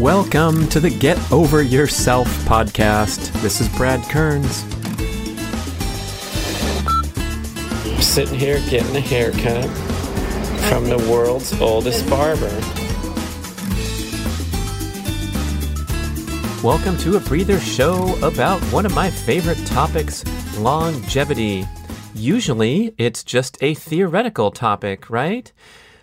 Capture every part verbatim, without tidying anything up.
Welcome to the Get Over Yourself podcast. This is Brad Kearns. I'm sitting here getting a haircut from the world's oldest barber. Welcome to a breather show about one of my favorite topics, longevity. Usually it's just a theoretical topic, right?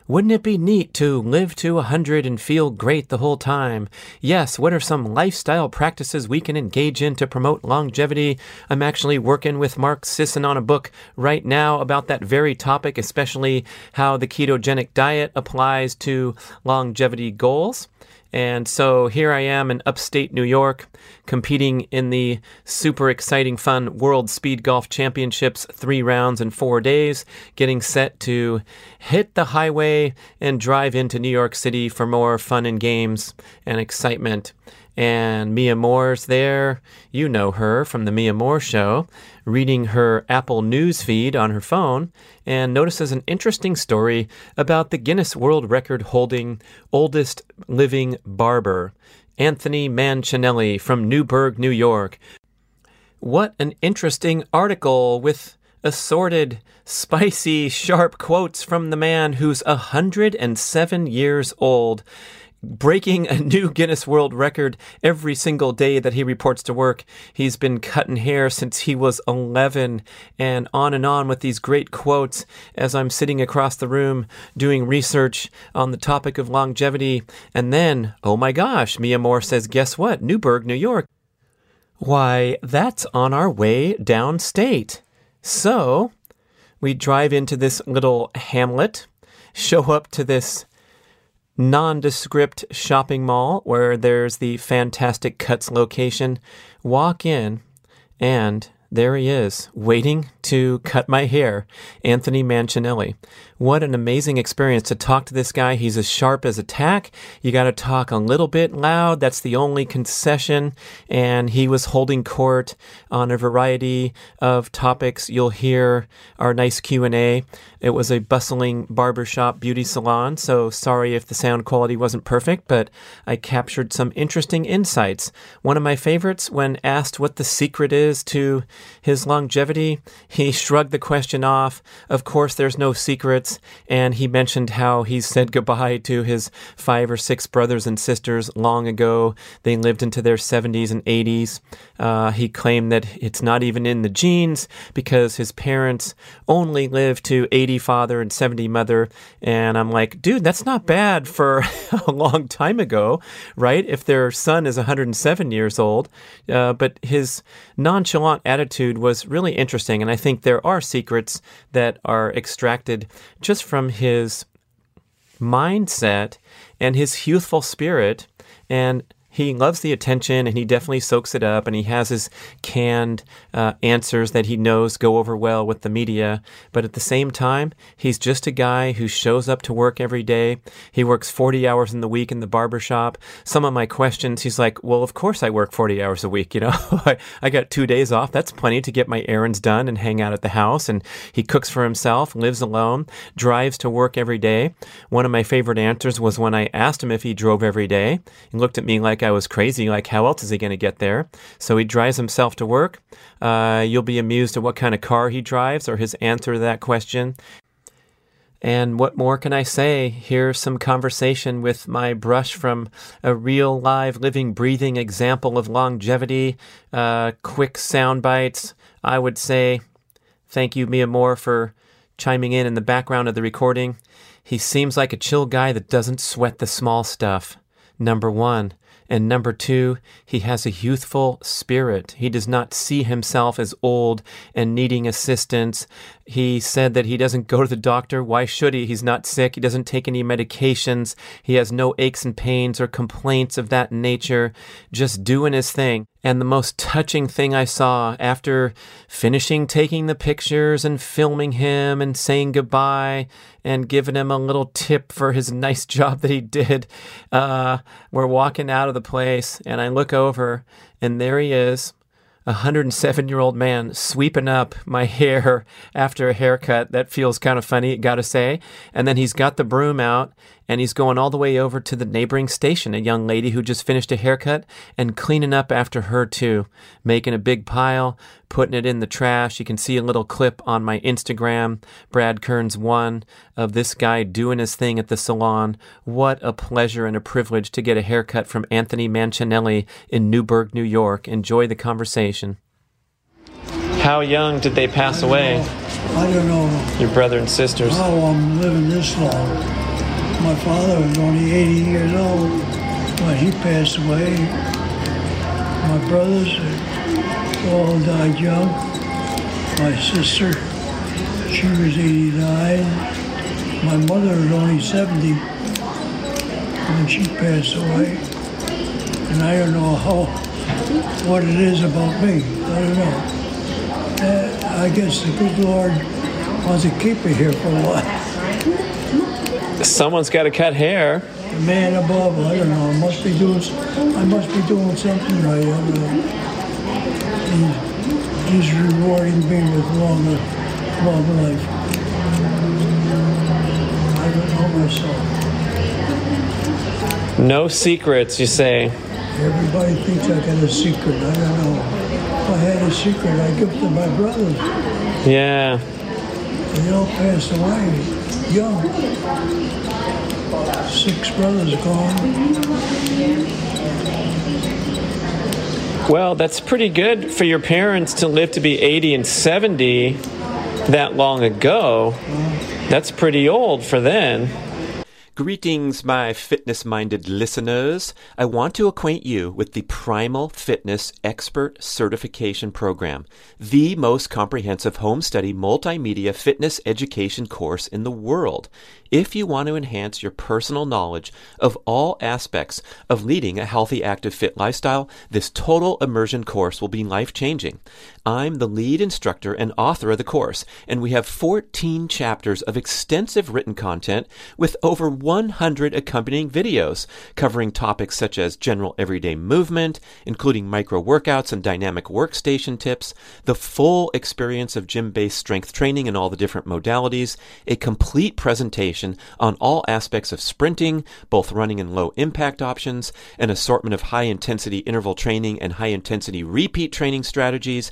Wouldn't it be neat to live to one hundred and feel great the whole time? Yes, what are some lifestyle practices we can engage in to promote longevity? I'm actually working with Mark Sisson on a book right now about that very topic, especially how the ketogenic diet applies to longevity goals. And so here I am in upstate New York, competing in the super exciting, fun World Speed Golf Championships, three rounds in four days, getting set to hit the highway and drive into New York City for more fun and games and excitement. And Mia Moore's there. You know her from the Mia Moore Show, reading her Apple news feed on her phone, and notices an interesting story about the Guinness World Record holding oldest living barber, Anthony Mancinelli from Newburgh, New York. What an interesting article with assorted, spicy, sharp quotes from the man who's one hundred seven years old, breaking a new Guinness World Record every single day that he reports to work. He's been cutting hair since he was eleven, and on and on with these great quotes as I'm sitting across the room doing research on the topic of longevity. And then, oh my gosh, Mia Moore says, guess what? Newburgh, New York. Why, that's on our way downstate. So we drive into this little hamlet, show up to this nondescript shopping mall where there's the Fantastic Cuts location, walk in, and there he is, waiting to cut my hair, Anthony Mancinelli. What an amazing experience to talk to this guy. He's as sharp as a tack. You got to talk a little bit loud. That's the only concession. And he was holding court on a variety of topics. You'll hear our nice Q and A. It was a bustling barbershop beauty salon, so sorry if the sound quality wasn't perfect, but I captured some interesting insights. One of my favorites, when asked what the secret is to his longevity, he shrugged the question off. Of course, there's no secrets. And he mentioned how he said goodbye to his five or six brothers and sisters long ago. They lived into their seventies and eighties. Uh, he claimed that it's not even in the genes because his parents only lived to eighty father and seventy mother. And I'm like, dude, that's not bad for a long time ago, right? If their son is one hundred seven years old. Uh, but his nonchalant attitude was really interesting. And I think there are secrets that are extracted just from his mindset and his youthful spirit. And he loves the attention, and he definitely soaks it up, and he has his canned uh, answers that he knows go over well with the media. But at the same time, he's just a guy who shows up to work every day. He works forty hours in the week in the barbershop. Some of my questions, he's like, well, of course I work forty hours a week. You know, I, I got two days off. That's plenty to get my errands done and hang out at the house. And he cooks for himself, lives alone, drives to work every day. One of my favorite answers was when I asked him if he drove every day. He looked at me like I was crazy, like how else is he going to get there? So he drives himself to work. Uh, you'll be amused at what kind of car he drives, or his answer to that question. And what more can I say? Here's some conversation with my brush from a real, live, living, breathing example of longevity. Uh, quick sound bites. I would say thank you, Mia Moore, for chiming in in the background of the recording. He seems like a chill guy that doesn't sweat the small stuff. Number one. And number two, he has a youthful spirit. He does not see himself as old and needing assistance. He said that he doesn't go to the doctor. Why should he? He's not sick. He doesn't take any medications. He has no aches and pains or complaints of that nature. Just doing his thing. And the most touching thing I saw after finishing taking the pictures and filming him and saying goodbye and giving him a little tip for his nice job that he did, uh, we're walking out of the place, and I look over, and there he is, a one hundred seven-year-old man sweeping up my hair after a haircut. That feels kind of funny, gotta say. And then he's got the broom out, and he's going all the way over to the neighboring station, a young lady who just finished a haircut, and cleaning up after her too, making a big pile, putting it in the trash. You can see a little clip on my Instagram, Brad Kearns one, of this guy doing his thing at the salon. What a pleasure and a privilege to get a haircut from Anthony Mancinelli in Newburgh, New York. Enjoy the conversation. How young did they pass I away? Know. I don't know. Your brother and sisters. How I'm living this long. My father was only eighty years old when he passed away. My brothers all died young. My sister, she was eighty-nine. My mother was only seventy when she passed away. And I don't know how, what it is about me. I don't know. I guess the good Lord wants to keep me here for a while. Someone's got to cut hair. The man above, I don't know. I must be doing. I must be doing something right. I don't know. He's, he's rewarding me with longer, long life. I don't know myself. No secrets, you say. Everybody thinks I got a secret. I don't know. If I had a secret, I give it to my brothers. Yeah. They all passed away young. Six brothers gone. Well, that's pretty good for your parents to live to be eighty and seventy that long ago. Uh, that's pretty old for then. Greetings, my fitness-minded listeners. I want to acquaint you with the Primal Fitness Expert Certification Program, the most comprehensive home study multimedia fitness education course in the world. If you want to enhance your personal knowledge of all aspects of leading a healthy, active, fit lifestyle, this total immersion course will be life-changing. I'm the lead instructor and author of the course, and we have fourteen chapters of extensive written content with over one hundred accompanying videos covering topics such as general everyday movement, including micro workouts and dynamic workstation tips, the full experience of gym-based strength training in all the different modalities, a complete presentation on all aspects of sprinting, both running and low impact options, an assortment of high-intensity interval training and high-intensity repeat training strategies,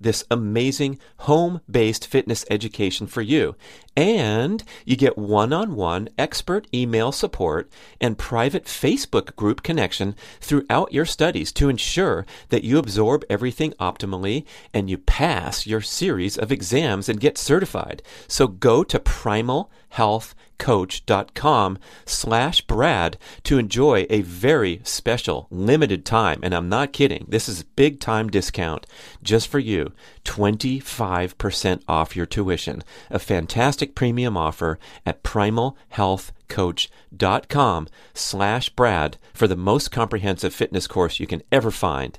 this amazing home-based fitness education for you. And you get one-on-one expert email support and private Facebook group connection throughout your studies to ensure that you absorb everything optimally and you pass your series of exams and get certified. So go to primal health coach dot com slash Brad to enjoy a very special limited time. And I'm not kidding. This is a big time discount just for you. twenty-five percent off your tuition. A fantastic premium offer at primal health coach dot com slash Brad for the most comprehensive fitness course you can ever find.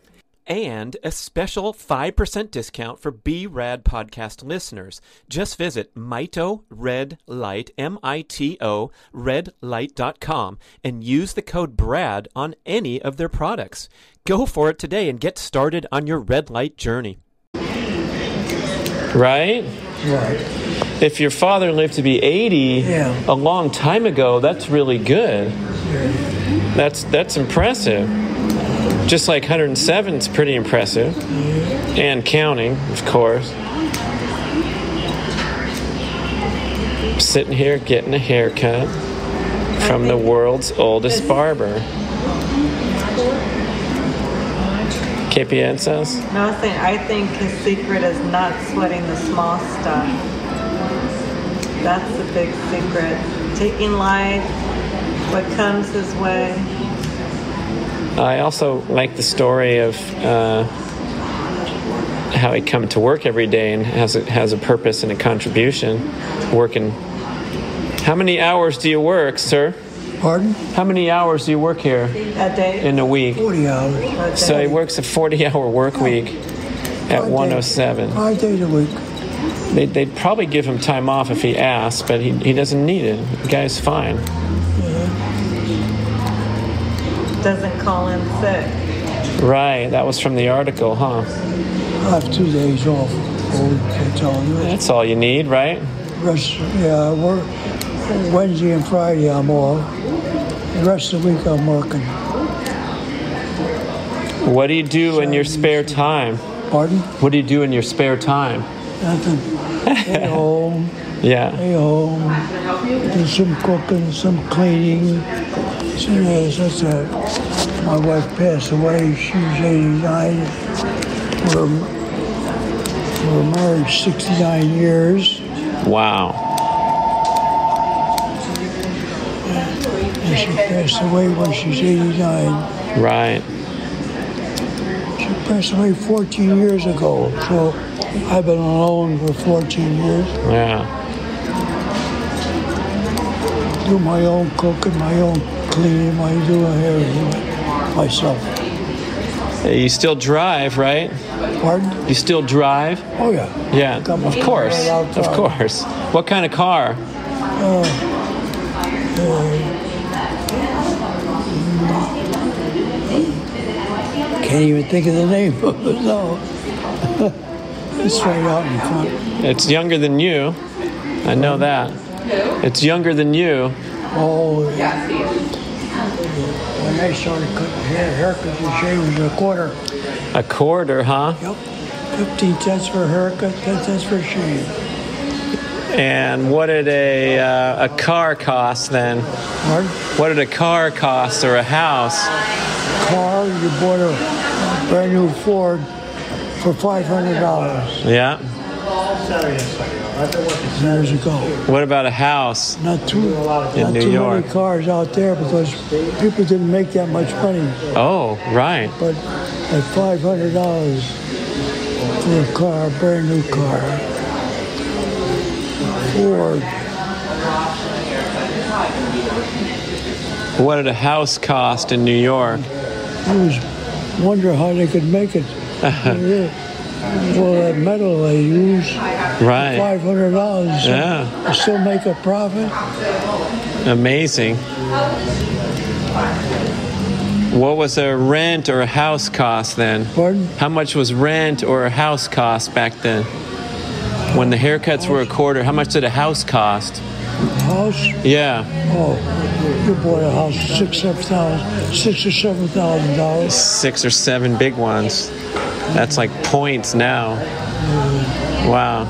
and a special five percent discount for B-Rad podcast listeners. Just visit Mito Red Light, M I T O, red light dot com, and use the code BRAD on any of their products. Go for it today and get started on your red light journey. Right? Right. If your father lived to be eighty, yeah, a long time ago, that's really good. Yeah. That's, that's impressive. Just like one hundred seven is pretty impressive, and counting, of course. Sitting here getting a haircut from the world's oldest barber. ¿Qué piensas? No, I was saying, I think his secret is not sweating the small stuff. That's the big secret. Taking life, what comes his way. I also like the story of uh, how he come to work every day and has a, has a purpose and a contribution. Working. How many hours do you work, sir? Pardon? How many hours do you work here? A day. In a week. Forty hours. A so he works a forty-hour work week at one oh seven. Five days a week. They, they'd probably give him time off if he asked, but he he doesn't need it. The guy's fine. Doesn't call in sick. Right, that was from the article, huh? I have two days off. That's all, That's all you need, right? Rest, yeah, I work Wednesday and Friday I'm off. The rest of the week I'm working. What do you do Saturday in your spare time? Pardon? What do you do in your spare time? Nothing. Stay home. Yeah. Stay home. Do some cooking, some cleaning. Yes, that's it. My wife passed away. She was eighty-nine. We're, we're married sixty-nine years. Wow. And she passed away when she was eighty-nine. Right. She passed away fourteen years ago. So I've been alone for fourteen years. Yeah. Do my own cooking, my own clean, I do everything myself. You still drive, right? Pardon? You still drive? Oh, yeah. Yeah, of course. Of course. What kind of car? Uh, uh, can't even think of the name of it, no. It's right out in front. It's younger than you. I know that. It's younger than you. Oh, yeah. When they started cutting hair, haircuts and shaves, a quarter. A quarter, huh? Yep. Fifteen cents for a haircut, ten cents for a shave. And what did a uh, a car cost then? Pardon? What did a car cost or a house? car. You bought a brand new Ford for five hundred dollars. Yeah. Years ago. What about a house? Not too, in New York. Many cars out there because people didn't make that much money. Oh, right. But at five hundred dollars for a car, a brand new car, Ford. What did a house cost in New York? I was wonder how they could make it. Well, that metal they use, right? Five hundred dollars, yeah. Still make a profit. Amazing. What was a rent or a house cost then? Pardon? How much was rent or a house cost back then? When the haircuts were a quarter, how much did a house cost? House? Yeah. Oh, you bought a house six, seven thousand, six or seven thousand dollars. Six or seven big ones. That's like points now. Wow.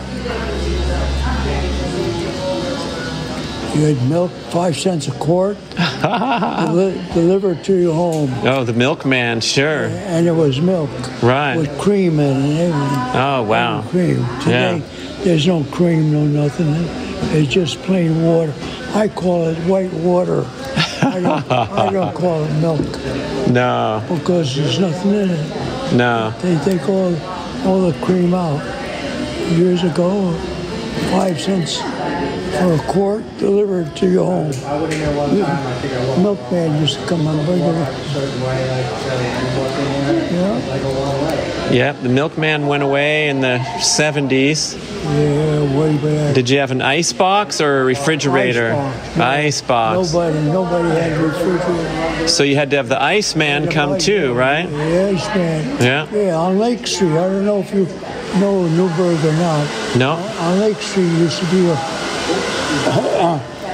You had milk, five cents a quart, deli- delivered to your home. Oh, the milkman, sure. And it was milk. Right. With cream in it and everything. Oh, wow. And cream. Today, yeah. There's no cream, no nothing. It's just plain water. I call it white water. I don't, I don't call it milk. No. Because there's nothing in it. No. They take all, all the cream out. Years ago, five cents for a quart delivered to your home. Milkman used to come on regular. Yeah. Yep, the milkman went away in the seventies. Yeah, way back. Did you have an ice box or a refrigerator? Ice box. No, ice box. Nobody, nobody had a refrigerator. So you had to have the Iceman come ice too, man. Right? The Iceman. Yeah. Yeah, on Lake Street. I don't know if you know Newburgh or not. No. On Lake Street used to be a, a,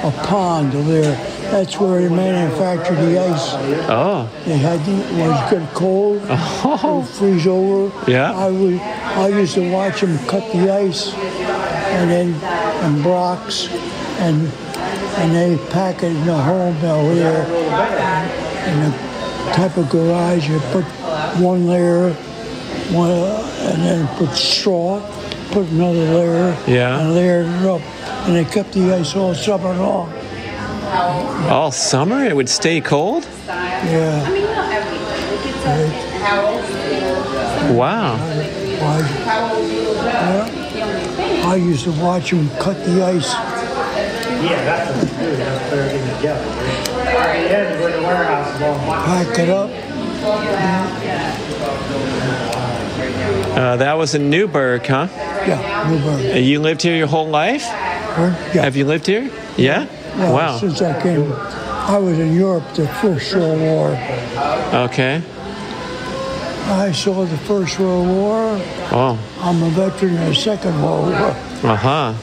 a pond there. That's where they manufactured the ice. Oh. They had the, when it got cold, oh. It would freeze over. Yeah. I would, I used to watch them cut the ice, and then and blocks, and and they pack it in a hole mill here, in a type of garage. You put one layer, one, and then put straw, put another layer, yeah. And layered it up, and they kept the ice all summer long. All summer, it would stay cold? Yeah. I mean, not everything. Wow. I, I, I used to watch them cut the ice. Yeah, that's what they do. That's what everything together. Yeah, we're in the warehouse. Pack it up. Uh, that was in Newburgh, huh? Yeah, Newburgh. Uh, you lived here your whole life? Huh? Yeah. Have you lived here? Yeah? Well, wow. Since I came, I was in Europe the First World War. Okay. I saw the First World War. Oh. I'm a veteran of the Second World War. Uh huh.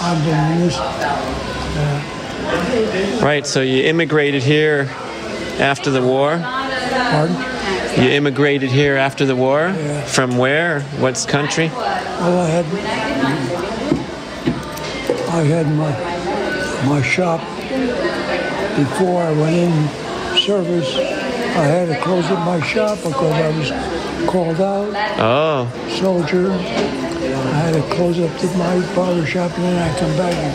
I've been used. Uh, right. So you immigrated here after the war. Pardon? You immigrated here after the war. Yeah. From where? What country? Well, I had. I had my. My shop, before I went in service, I had to close up my shop because I was called out. Oh. Soldier. I had to close up to my barber shop and then I come back again.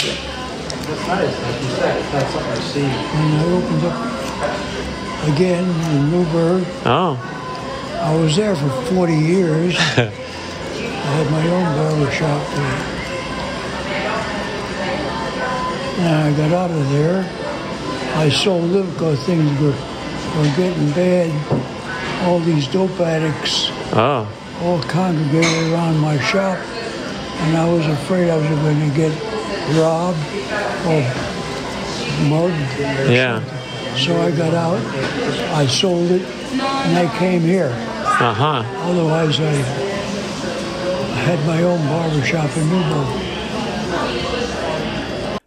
That's nice, like you said. That's what I see. And I opened up again in Newburgh. Oh. I was there for forty years. I had my own barber shop there. And I got out of there. I sold them because things were, were getting bad. All these dope addicts oh. all congregated around my shop. And I was afraid I was going to get robbed or mugged. Or yeah. Something. So I got out. I sold it. And I came here. Uh-huh. Otherwise, I, I had my own barbershop in Newburgh.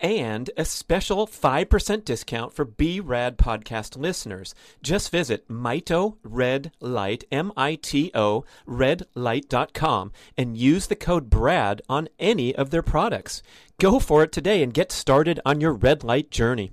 and a special five percent discount for B-Rad podcast listeners. Just visit Mito Red Light, M I T O, red light dot com, and use the code BRAD on any of their products. Go for it today and get started on your red light journey.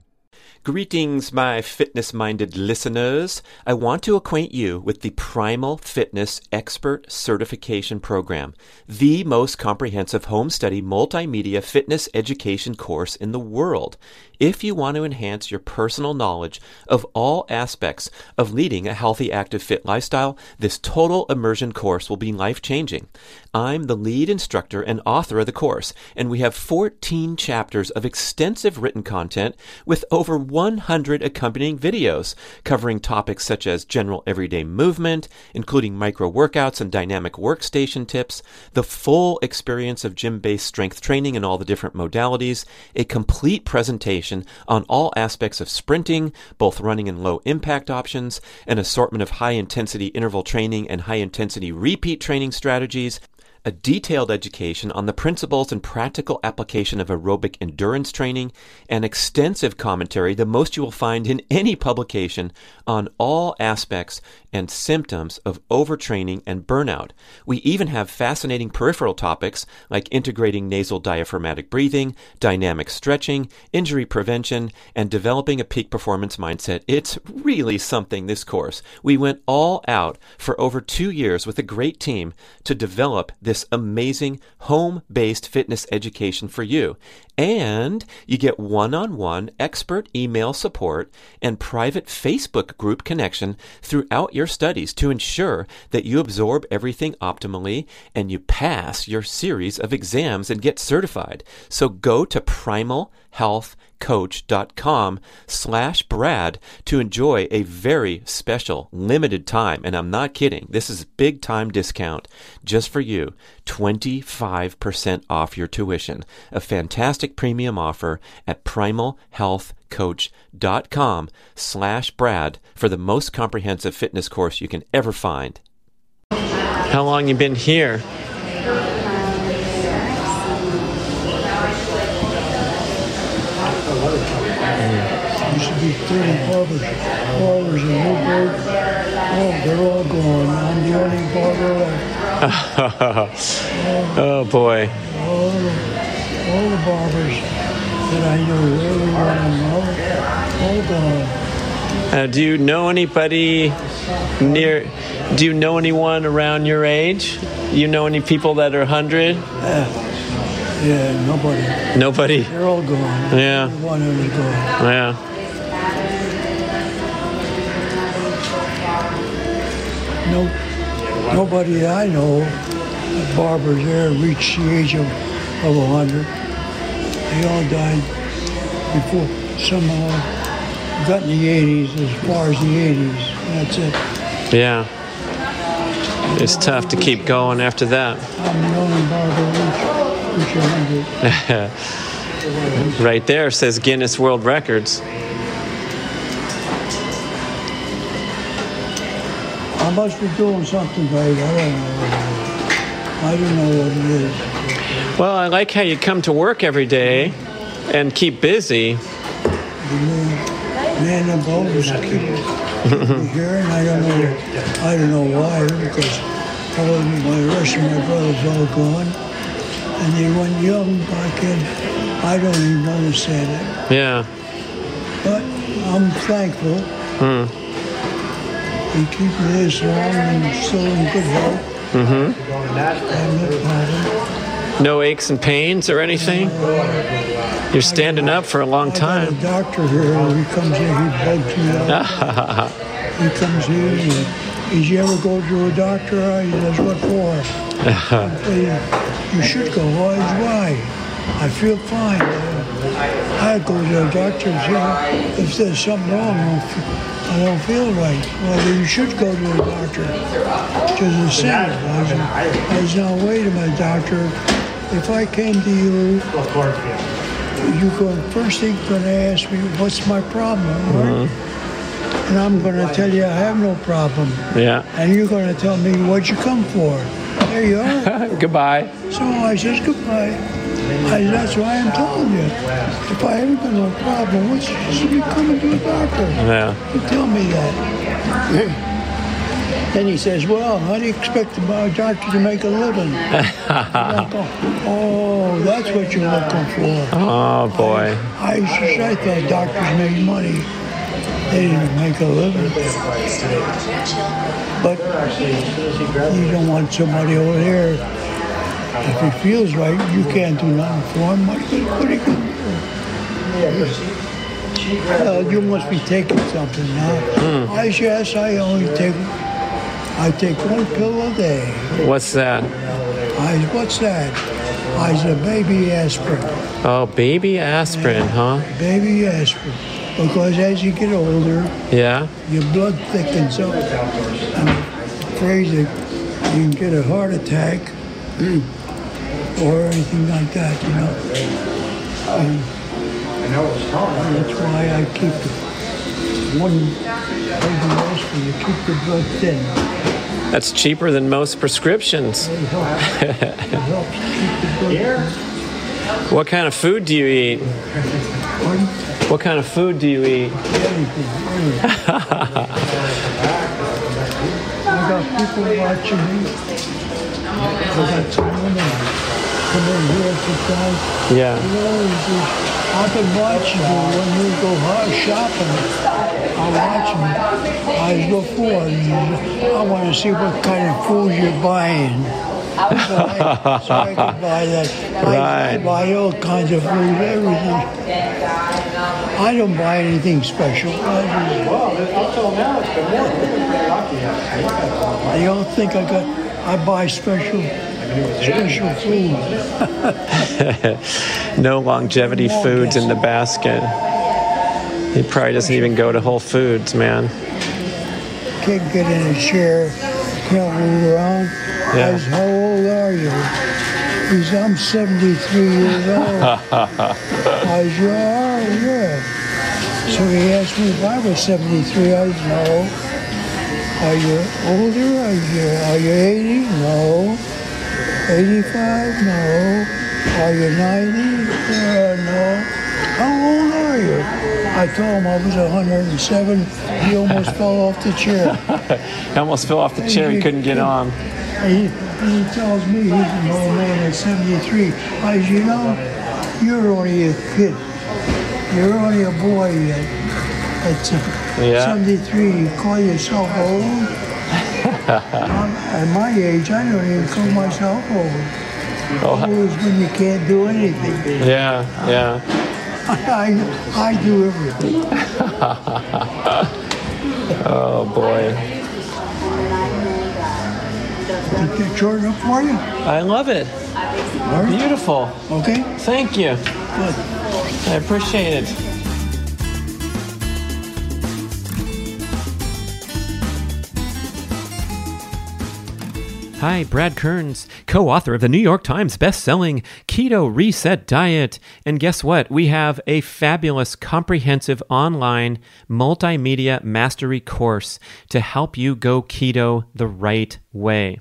Greetings, my fitness-minded listeners. I want to acquaint you with the Primal Fitness Expert Certification Program, the most comprehensive home study multimedia fitness education course in the world. If you want to enhance your personal knowledge of all aspects of leading a healthy, active, fit lifestyle, this total immersion course will be life-changing. I'm the lead instructor and author of the course, and we have fourteen chapters of extensive written content with over one hundred accompanying videos covering topics such as general everyday movement, including micro workouts and dynamic workstation tips, the full experience of gym-based strength training in all the different modalities, a complete presentation on all aspects of sprinting, both running and low impact options, an assortment of high-intensity interval training and high-intensity repeat training strategies, a detailed education on the principles and practical application of aerobic endurance training, and extensive commentary, the most you will find in any publication, on all aspects and symptoms of overtraining and burnout. We even have fascinating peripheral topics like integrating nasal diaphragmatic breathing, dynamic stretching, injury prevention, and developing a peak performance mindset. It's really something, this course. We went all out for over two years with a great team to develop this This amazing home-based fitness education for you. And you get one-on-one expert email support and private Facebook group connection throughout your studies to ensure that you absorb everything optimally and you pass your series of exams and get certified. So go to primal health coach dot com slash Brad to enjoy a very special limited time. And I'm not kidding. This is a big time discount just for you. twenty-five percent off your tuition. A fantastic premium offer at primal health coach dot com slash Brad for the most comprehensive fitness course you can ever find. How long you been here? for a workout. Yeah. Used to be thirty barbers, barbers in Newburgh. Oh, they're all gone. I'm the only barber left. uh, oh boy. All the, all the barbers that I knew, everyone I know, all gone. Uh, do you know anybody near, do you know anyone around your age? You know any people that are one hundred? Yeah, yeah nobody. Nobody? They're all gone. Yeah. One of them is gone. Yeah. No, nobody I know, the barbers there, reached the age of, of one hundred. They all died before somehow. Got in the eighties, as far as the eighties, that's it. Yeah, it's tough to keep going after that. I'm the only barber who's one hundred. Right there says Guinness World Records. I must be doing something right. I don't know. I don't know what it is. Well, I like how you come to work every day and keep busy. Mm-hmm. Man, I'm always here, and I don't know, I don't know why, because probably my rest of my brothers all gone, and they went young back in. I don't even understand it. Yeah. But I'm thankful. Mm. They keep me this long and still in good health. Mm-hmm. No aches and pains or anything. Uh, You're standing up for a long time. I got a doctor here, he comes in, he bugs me out. He comes in, and did you ever go to a doctor? He says, what for? I, you should go. Why? Why? I feel fine. I go to a doctor and say, if there's something wrong, I don't feel right. Well, you should go to a doctor. To the center. I said, I said, now wait a minute, doctor. If I came to you, of course, yeah. You're going, first thing you're going to ask me, what's my problem? Right? Mm-hmm. And I'm going to tell you, I have no problem. Yeah. And you're going to tell me, what'd you come for? There you are. Goodbye. So I says, goodbye. I, that's why I'm telling you. If I haven't got no problem, what's you coming to a doctor? Yeah. You tell me that. Then he says, well, how do you expect a doctor to make a living? Oh, that's what you're looking for. Oh, boy. I, I, I thought doctors made money. They didn't make a living. But you don't want somebody over there. If he feels right, you can't do nothing for him. What are you going to do? Well, you must be taking something now. Mm. I yes, I only take... I take one pill a day. What's that? I, what's that? I said baby aspirin. Oh, baby aspirin, yeah, huh? Baby aspirin. Because as you get older, yeah, your blood thickens up. I'm afraid that you can get a heart attack or anything like that, you know. Um, and that's why I keep the one baby aspirin. You keep the blood thin. That's cheaper than most prescriptions. What kind of food do you eat? What kind of food do you eat? I got people watching me. I got some women coming here to time. Yeah. I've been watching you when you go shopping. I watch them. I look for them. I want to see what kind of food you're buying. So I, so I can buy that. Right. I, I buy all kinds of food, everything. I don't buy anything special. I don't think I got. I buy special, special food. No longevity no foods in the basket. He probably doesn't even go to Whole Foods, man. Can't get in a chair, can't move around. Yeah. I said, how old are you? He said, I'm seventy-three years old. I said, oh, yeah. So he asked me if I was seventy-three. I said, no. Are you older? Are you, are you eighty? No. eighty-five? No. Are you ninety? Uh, no. How old are you? I told him I was one hundred and seven. He almost fell off the chair. He almost fell off the and chair. He, he couldn't get he, on. He, he tells me he's an old man at seventy-three. I said, you know, you're only a kid. You're only a boy yet. At uh, yeah. seventy-three, you call yourself old? At my age, I don't even call myself old. Oh. Old is when you can't do anything. Yeah, uh, yeah. I, I, I do everything. Oh, boy. Did that short up for you? I love it. All right. Beautiful. Okay. Thank you. Good. I appreciate it. Hi, Brad Kearns, co-author of the New York Times best-selling Keto Reset Diet. And guess what? We have a fabulous, comprehensive online multimedia mastery course to help you go keto the right way.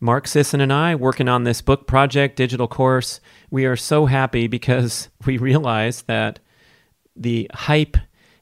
Mark Sisson and I, working on this book project, digital course, we are so happy because we realize that the hype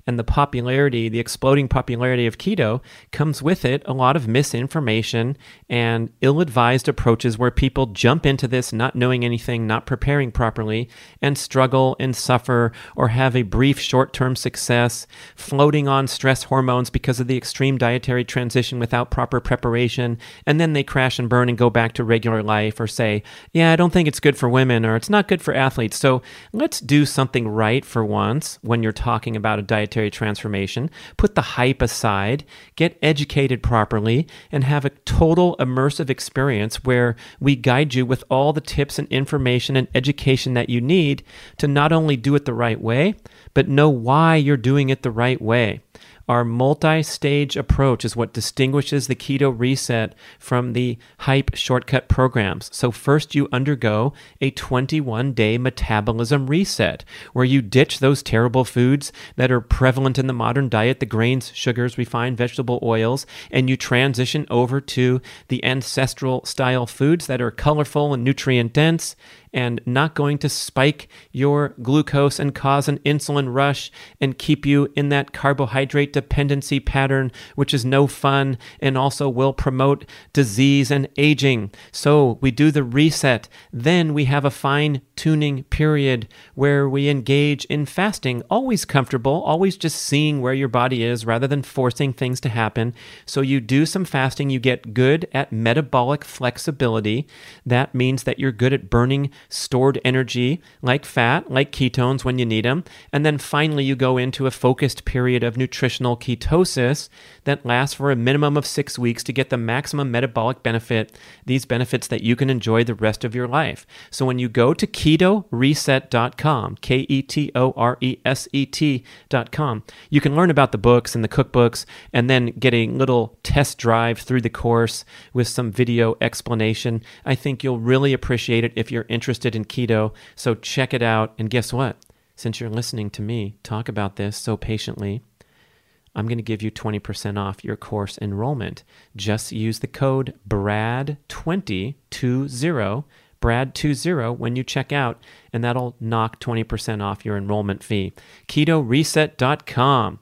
and the popularity, the exploding popularity of keto, comes with it a lot of misinformation and ill-advised approaches where people jump into this not knowing anything, not preparing properly, and struggle and suffer or have a brief short-term success, floating on stress hormones because of the extreme dietary transition without proper preparation, and then they crash and burn and go back to regular life or say, yeah, I don't think it's good for women or it's not good for athletes. So let's do something right for once when you're talking about a diet transformation, put the hype aside, get educated properly, and have a total immersive experience where we guide you with all the tips and information and education that you need to not only do it the right way, but know why you're doing it the right way. Our multi-stage approach is what distinguishes the Keto Reset from the hype shortcut programs. So first you undergo a twenty-one day metabolism reset where you ditch those terrible foods that are prevalent in the modern diet, the grains, sugars, refined vegetable oils, and you transition over to the ancestral style foods that are colorful and nutrient dense, and not going to spike your glucose and cause an insulin rush and keep you in that carbohydrate dependency pattern, which is no fun and also will promote disease and aging. So we do the reset. Then we have a fine-tuning period where we engage in fasting, always comfortable, always just seeing where your body is rather than forcing things to happen. So you do some fasting, you get good at metabolic flexibility. That means that you're good at burning stored energy like fat, like ketones when you need them. And then finally, you go into a focused period of nutritional ketosis that lasts for a minimum of six weeks to get the maximum metabolic benefit, these benefits that you can enjoy the rest of your life. So when you go to keto reset dot com, K E T O R E S E T dot com, you can learn about the books and the cookbooks and then get a little test drive through the course with some video explanation. I think you'll really appreciate it if you're interested. interested in keto, so check it out. And guess what? Since you're listening to me talk about this so patiently, I'm going to give you twenty percent off your course enrollment. Just use the code B R A D twenty, twenty, B R A D twenty when you check out, and that'll knock twenty percent off your enrollment fee. keto reset dot com.